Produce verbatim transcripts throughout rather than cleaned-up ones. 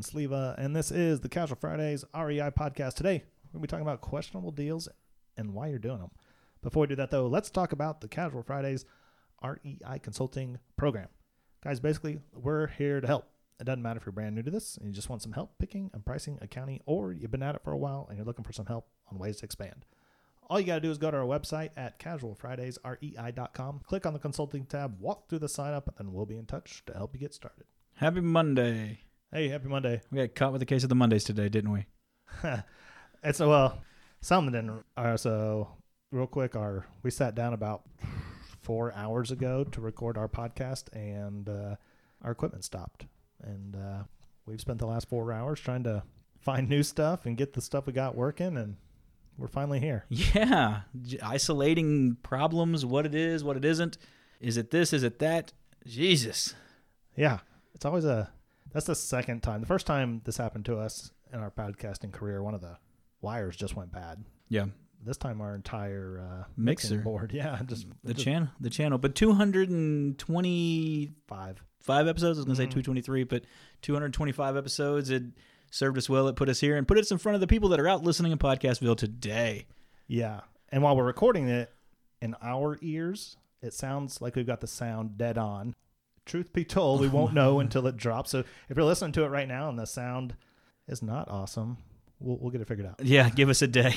Sleva, and this is the Casual Fridays R E I podcast. Today, we're going to be talking about questionable deals and why you're doing them. Before we do that, though, let's talk about the Casual Fridays R E I consulting program. Guys, basically, we're here to help. It doesn't matter if you're brand new to this and you just want some help picking and pricing accounting, or you've been at it for a while and you're looking for some help on ways to expand. All you got to do is go to our website at casual fridays r e i dot com, click on the consulting tab, walk through the sign up, and we'll be in touch to help you get started. Happy Monday. Hey, happy Monday. We got caught with the case of the Mondays today, didn't we? It's, well, something didn't. Uh, so real quick, our we sat down about four hours ago to record our podcast, and uh, our equipment stopped. And uh, we've spent the last four hours trying to find new stuff and get the stuff we got working, and we're finally here. Yeah. Isolating problems, what it is, what it isn't. Is it this? Is it that? Jesus. Yeah. It's always a, that's the second time. The first time this happened to us in our podcasting career, one of the wires just went bad. Yeah. This time our entire uh, mixer board. Yeah. Just the channel, the channel, but two hundred twenty-five five episodes. I was going to mm-hmm. say two twenty-three, but two hundred twenty-five episodes. It served us well. It put us here and put us in front of the people that are out listening in Podcastville today. Yeah. And while we're recording it, in our ears, it sounds like we've got the sound dead on. Truth be told, we won't know until it drops. So if you're listening to it right now and the sound is not awesome, we'll, we'll get it figured out. Yeah. Give us a day,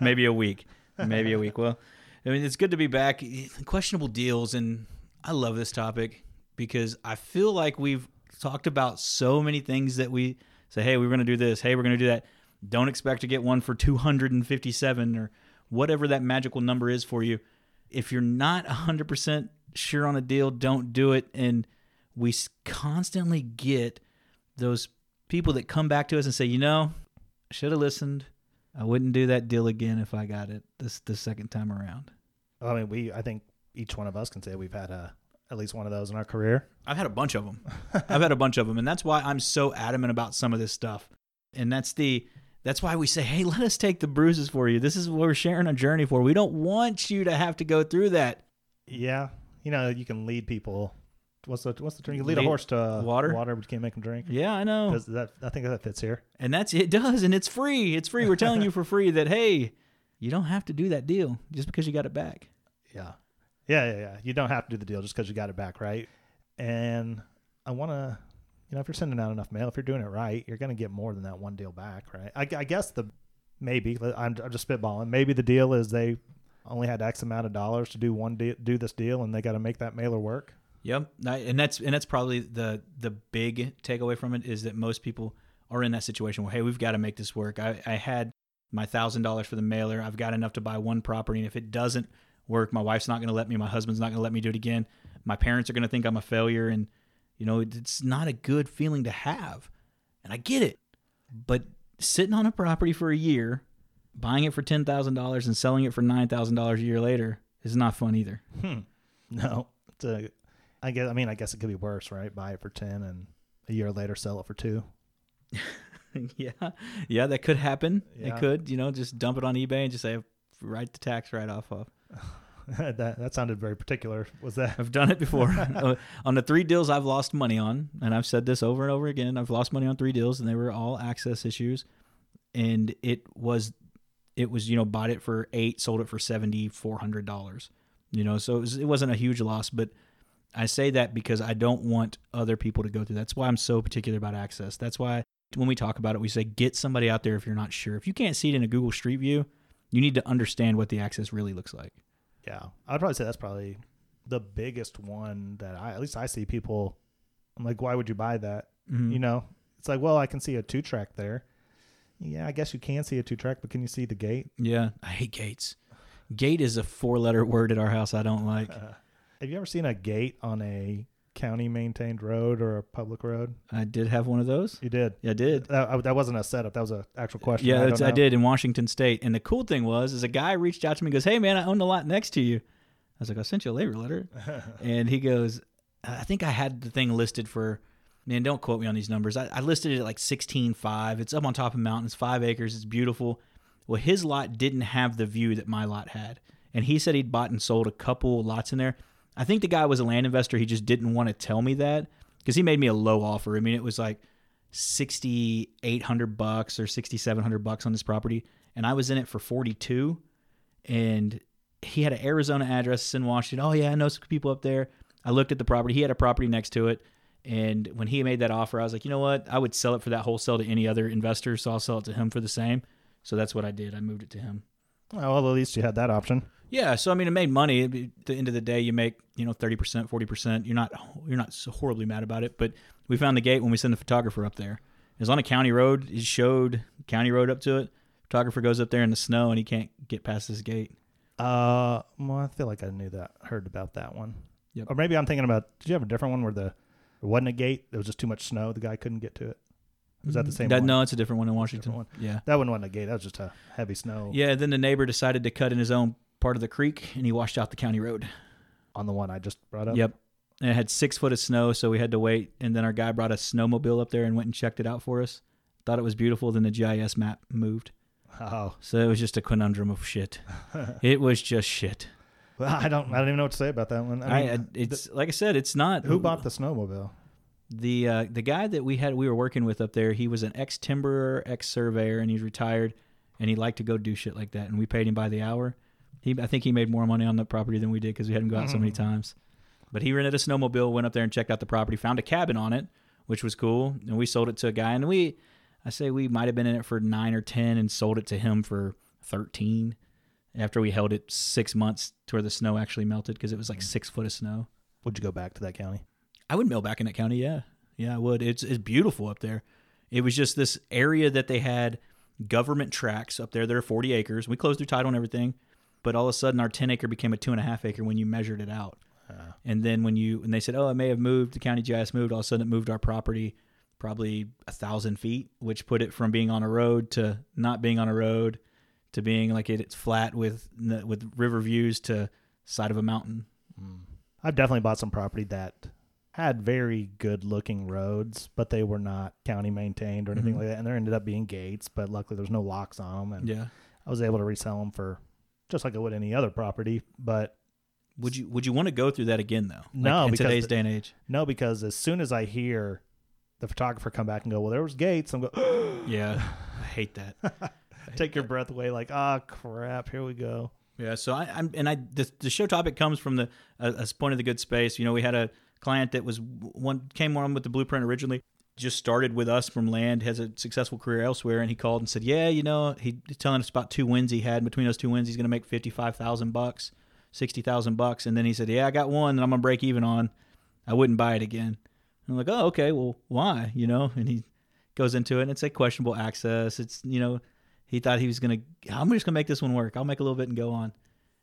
maybe a week, maybe a week. Well, I mean, it's good to be back. Questionable deals. And I love this topic because I feel like we've talked about so many things that we say, hey, we're going to do this. Hey, we're going to do that. Don't expect to get one for two hundred fifty-seven or whatever that magical number is for you. If you're not one hundred percent sure on a deal, don't do it. And we constantly get those people that come back to us and say, you know, I should have listened. I wouldn't do that deal again if I got it this the second time around. I mean, we I think each one of us can say we've had a at least one of those in our career. I've had a bunch of them. I've had a bunch of them. And that's why I'm so adamant about some of this stuff. And that's the, that's why we say, hey, let us take the bruises for you. This is what we're sharing a journey for. We don't want you to have to go through that. Yeah. You know, you can lead people. What's the, what's the term? You can lead, lead a horse to water, water, but you can't make them drink. Yeah, I know. Does that, I think that fits here. And that's, it does. And it's free. It's free. We're telling you for free that, hey, you don't have to do that deal just because you got it back. Yeah. Yeah, yeah, yeah. You don't have to do the deal just because you got it back, right? And I want to, you know, if you're sending out enough mail, if you're doing it right, you're going to get more than that one deal back, right? I, I guess the, maybe, I'm, I'm just spitballing, maybe the deal is they only had X amount of dollars to do one de- do this deal, and they got to make that mailer work. Yep, and that's and that's probably the the big takeaway from it is that most people are in that situation where, hey, we've got to make this work. I, I had my one thousand dollars for the mailer. I've got enough to buy one property, and if it doesn't work, my wife's not going to let me, my husband's not going to let me do it again, my parents are going to think I'm a failure, and you know, it's not a good feeling to have. And I get it, but sitting on a property for a year, buying it for ten thousand dollars and selling it for nine thousand dollars a year later is not fun either. Hmm. No, it's a, I guess I mean I guess it could be worse, right? Buy it for ten and a year later sell it for two. yeah, yeah, that could happen. Yeah. It could, you know, just dump it on eBay and just say write the tax write off of. that that sounded very particular. Was that? I've done it before. uh, on the three deals I've lost money on, and I've said this over and over again, I've lost money on three deals, and they were all access issues. And it was, it was you know, bought it for eight, sold it for seventy four hundred dollars. You know, so it, was, it wasn't a huge loss. But I say that because I don't want other people to go through. That's why I'm so particular about access. That's why when we talk about it, we say get somebody out there if you're not sure. If you can't see it in a Google Street View, you need to understand what the access really looks like. Yeah, I'd probably say that's probably the biggest one that I, at least I see people, I'm like, why would you buy that? Mm-hmm. You know, it's like, well, I can see a two track there. Yeah, I guess you can see a two track, but can you see the gate? Yeah, I hate gates. Gate is a four letter word at our house I don't like. Uh, have you ever seen a gate on a county-maintained road or a public road? I did have one of those. You did? Yeah, I did. That, that wasn't a setup. That was an actual question. Yeah, I, that's, I did in Washington State. And the cool thing was is a guy reached out to me and goes, hey, man, I own the lot next to you. I was like, I sent you a labor letter. And he goes, I think I had the thing listed for, man, don't quote me on these numbers. I, I listed it at like sixteen five. It's up on top of mountains, five acres. It's beautiful. Well, his lot didn't have the view that my lot had. And he said he'd bought and sold a couple lots in there. I think the guy was a land investor. He just didn't want to tell me that because he made me a low offer. I mean, it was like sixty-eight hundred bucks or sixty-seven hundred bucks on this property. And I was in it for forty-two. And he had an Arizona address in Washington. Oh, yeah, I know some people up there. I looked at the property. He had a property next to it. And when he made that offer, I was like, you know what? I would sell it for that wholesale to any other investor. So I'll sell it to him for the same. So that's what I did. I moved it to him. Well, at least you had that option. Yeah, so I mean, it made money. At the end of the day, you make you know thirty percent, forty percent. You're not you're not so horribly mad about it. But we found the gate when we sent the photographer up there. It was on a county road. It showed county road up to it. Photographer goes up there in the snow and he can't get past this gate. Uh, well, I feel like I knew that, heard about that one. Yep. Or maybe I'm thinking about. Did you have a different one where the it wasn't a gate? There was just too much snow. The guy couldn't get to it. Is that the same that, one? No, it's a different one in Washington. One. Yeah, that one wasn't a gate. That was just a heavy snow. Yeah. Then the neighbor decided to cut in his own part of the creek, and he washed out the county road. On the one I just brought up. Yep. And it had six foot of snow, so we had to wait. And then our guy brought a snowmobile up there and went and checked it out for us. Thought it was beautiful. Then the G I S map moved. Oh. So it was just a conundrum of shit. It was just shit. Well, I don't. I don't even know what to say about that one. I mean, I, it's the, like I said, it's not. Who bought the snowmobile? The uh, the guy that we had we were working with up there, he was an ex-timberer, ex-surveyor, and he's retired, and he liked to go do shit like that. And we paid him by the hour. He I think he made more money on the property than we did because we had him go out mm-hmm. so many times. But he rented a snowmobile, went up there and checked out the property, found a cabin on it, which was cool, and we sold it to a guy. And we, I say we might have been in it for nine or ten and sold it to him for thirteen after we held it six months to where the snow actually melted because it was like mm-hmm. six foot of snow. Would you go back to that county? I would mail back in that county, yeah. Yeah, I would. It's it's beautiful up there. It was just this area that they had government tracts up there. There are forty acres. We closed through title and everything, but all of a sudden our ten acre became a two and a half acre when you measured it out. Uh, and then when you and they said, oh, it may have moved. The county G I S moved. All of a sudden it moved our property probably a thousand feet, which put it from being on a road to not being on a road to being like it, it's flat with with river views to side of a mountain. Mm. I've definitely bought some property that had very good-looking roads, but they were not county-maintained or anything mm-hmm. like that, and there ended up being gates, but luckily there's no locks on them, and yeah. I was able to resell them for just like I would any other property, but... Would you would you want to go through that again, though? No, like in because... today's day and age? No, because as soon as I hear the photographer come back and go, well, there was gates, I'm going... yeah, I hate that. I hate Take your that. breath away like, ah, oh, crap, here we go. Yeah, so I, I'm... And I the, the show topic comes from the uh, a point of the good space. You know, we had a... client that was one came on with the blueprint originally, just started with us from land, has a successful career elsewhere, and he called and said, yeah, you know, he, he's telling us about two wins he had. Between those two wins, he's going to make fifty-five thousand bucks, sixty thousand bucks. And then he said, yeah, I got one that I'm going to break even on. I wouldn't buy it again. And I'm like, oh, okay, well, why? You know, and he goes into it, and it's a questionable access. It's, you know, he thought he was going to, I'm just going to make this one work. I'll make a little bit and go on.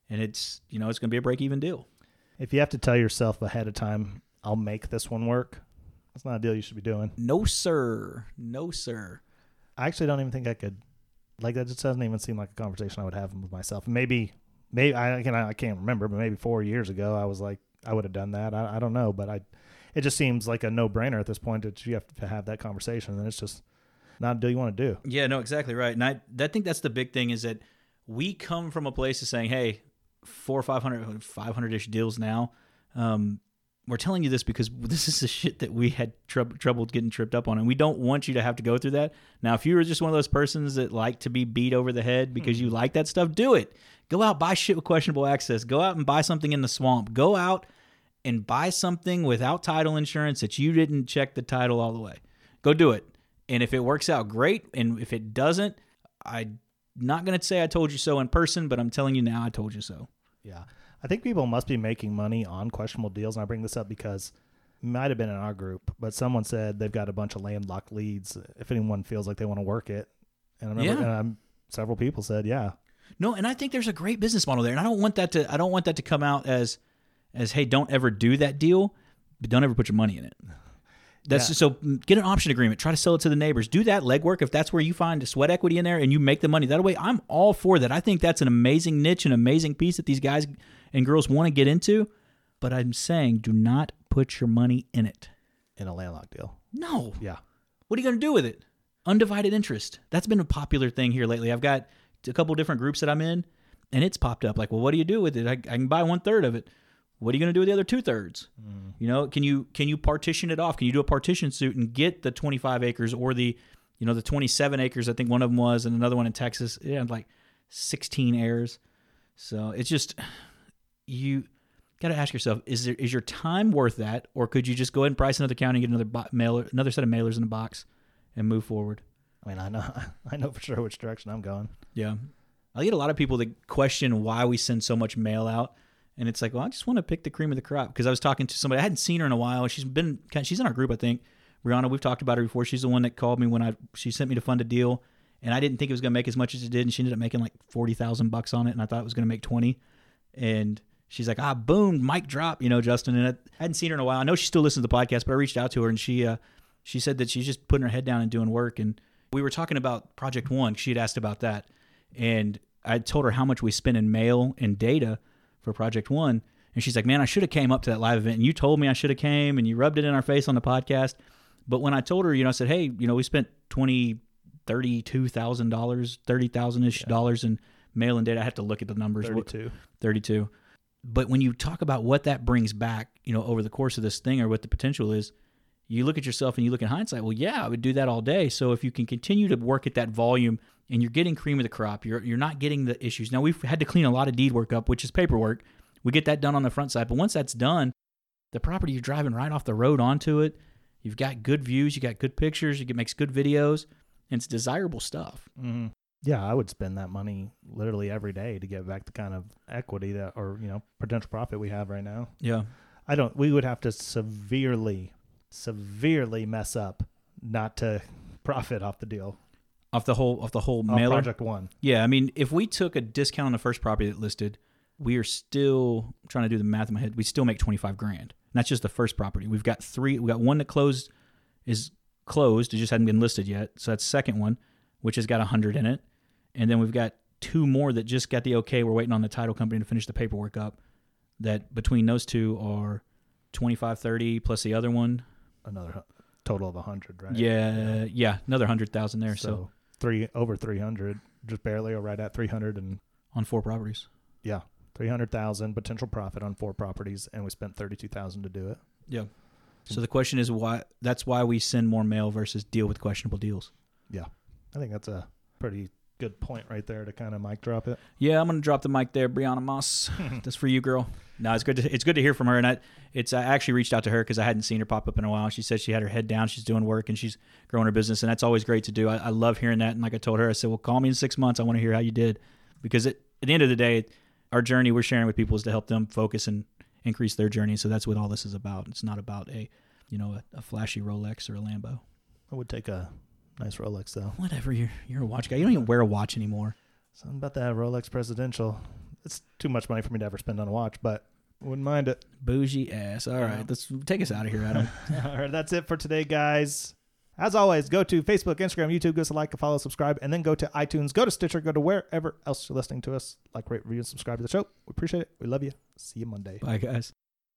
And it's, you know, it's going to be a break even deal. If you have to tell yourself ahead of time, I'll make this one work, that's not a deal you should be doing. No, sir. No, sir. I actually don't even think I could. Like, that just doesn't even seem like a conversation I would have with myself. Maybe, maybe I can. I can't remember, but maybe four years ago, I was like, I would have done that. I, I don't know, but I. It just seems like a no-brainer at this point that you have to have that conversation, and it's just not a deal you want to do. Yeah, no, exactly right. And I, I think that's the big thing is that we come from a place of saying, hey, four or five hundred, five hundred-ish deals now. Um, We're telling you this because this is the shit that we had tr- trouble getting tripped up on, and we don't want you to have to go through that. Now, if you were just one of those persons that like to be beat over the head because mm-hmm. you like that stuff, do it. Go out, buy shit with questionable access. Go out and buy something in the swamp. Go out and buy something without title insurance that you didn't check the title all the way. Go do it. And if it works out, great. And if it doesn't, I'm not going to say I told you so in person, but I'm telling you now I told you so. Yeah. I think people must be making money on questionable deals, and I bring this up because it might have been in our group, but someone said they've got a bunch of landlocked leads if anyone feels like they want to work it. And I remember yeah. and several people said, yeah. No, and I think there's a great business model there, and I don't want that to I don't want that to come out as as hey, don't ever do that deal, but don't ever put your money in it. That's yeah. just, so get an option agreement. Try to sell it to the neighbors. Do that legwork if that's where you find sweat equity in there and you make the money. That way, I'm all for that. I think that's an amazing niche, an amazing piece that these guys and girls want to get into. But I'm saying do not put your money in it. In a landlocked deal. No. Yeah. What are you going to do with it? Undivided interest. That's been a popular thing here lately. I've got a couple different groups that I'm in, and it's popped up. Like, well, what do you do with it? I, I can buy one third of it. What are you going to do with the other two thirds? Mm. You know, can you can you partition it off? Can you do a partition suit and get the twenty-five acres or the, you know, the twenty-seven acres? I think one of them was, and another one in Texas. Yeah, like sixteen heirs. So it's just, you got to ask yourself: is there is your time worth that, or could you just go ahead and price another county and get another bo- mailer, another set of mailers in the box, and move forward? I mean, I know I know for sure which direction I'm going. Yeah, I get a lot of people that question why we send so much mail out. And it's like, well, I just want to pick the cream of the crop. Because I was talking to somebody, I hadn't seen her in a while. She's been, she's in our group, I think. Brianna, we've talked about her before. She's the one that called me when I, she sent me to fund a deal, and I didn't think it was going to make as much as it did. And she ended up making like forty thousand bucks on it, and I thought it was going to make twenty. And she's like, ah, boom, mic drop, you know, Justin. And I hadn't seen her in a while. I know she still listens to the podcast, but I reached out to her, and she, uh, she said that she's just putting her head down and doing work. And we were talking about Project One. She had asked about that, and I told her how much we spent in mail and data for Project One. And she's like, man, I should have came up to that live event, and you told me I should have came, and you rubbed it in our face on the podcast. But when I told her, you know, I said, hey, you know, we spent twenty, thirty-two thousand dollars, thirty thousand ish dollars in mail and data. I have to look at the numbers. Thirty-two. Thirty-two. But when you talk about what that brings back, you know, over the course of this thing, or what the potential is, you look at yourself and you look in hindsight. Well, yeah, I would do that all day. So if you can continue to work at that volume, and you're getting cream of the crop, you're you're not getting the issues. Now, we've had to clean a lot of deed work up, which is paperwork. We get that done on the front side. But once that's done, the property, you're driving right off the road onto it. You've got good views. You got good pictures. It makes good videos. And it's desirable stuff. Mm-hmm. Yeah, I would spend that money literally every day to get back the kind of equity that, or, you know, potential profit we have right now. Yeah. I don't, we would have to severely... severely mess up not to profit off the deal, off the whole off the whole off mailer. Project One. Yeah, I mean, if we took a discount on the first property that listed, we are still I'm trying to do the math in my head. We still make twenty five grand, and that's just the first property. We've got three. We got one that closed is closed. It just hadn't been listed yet. So that's the second one, which has got a hundred in it, and then we've got two more that just got the okay. We're waiting on the title company to finish the paperwork up. That between those two are twenty five thirty plus the other one. Another total of a hundred, right? Yeah, yeah, another one hundred thousand there. So, so three over three hundred, just barely, or right at three hundred. And on four properties. Yeah, three hundred thousand potential profit on four properties, and we spent thirty-two thousand to do it. Yeah. So the question is why, that's why we send more mail versus deal with questionable deals. Yeah. I think that's a pretty good point right there to kind of mic drop it. Yeah, I'm going to drop the mic there, Brianna Moss. That's for you, girl. No, it's good to, it's good to hear from her. And I, it's, I actually reached out to her because I hadn't seen her pop up in a while. She said she had her head down. She's doing work, and she's growing her business. And that's always great to do. I, I love hearing that. And like I told her, I said, well, call me in six months. I want to hear how you did. Because it, at the end of the day, our journey we're sharing with people is to help them focus and increase their journey. So that's what all this is about. It's not about a, you know, a, a flashy Rolex or a Lambo. I would take a nice Rolex, though. Whatever, you're you're a watch guy. You don't even wear a watch anymore. So I'm about to have Rolex Presidential. It's too much money for me to ever spend on a watch, but wouldn't mind it. Bougie ass. All right, let's take us out of here, Adam. All right, that's it for today, guys. As always, go to Facebook, Instagram, YouTube. Give us a like, a follow, subscribe, and then go to iTunes. Go to Stitcher. Go to wherever else you're listening to us. Like, rate, review, and subscribe to the show. We appreciate it. We love you. See you Monday. Bye, guys.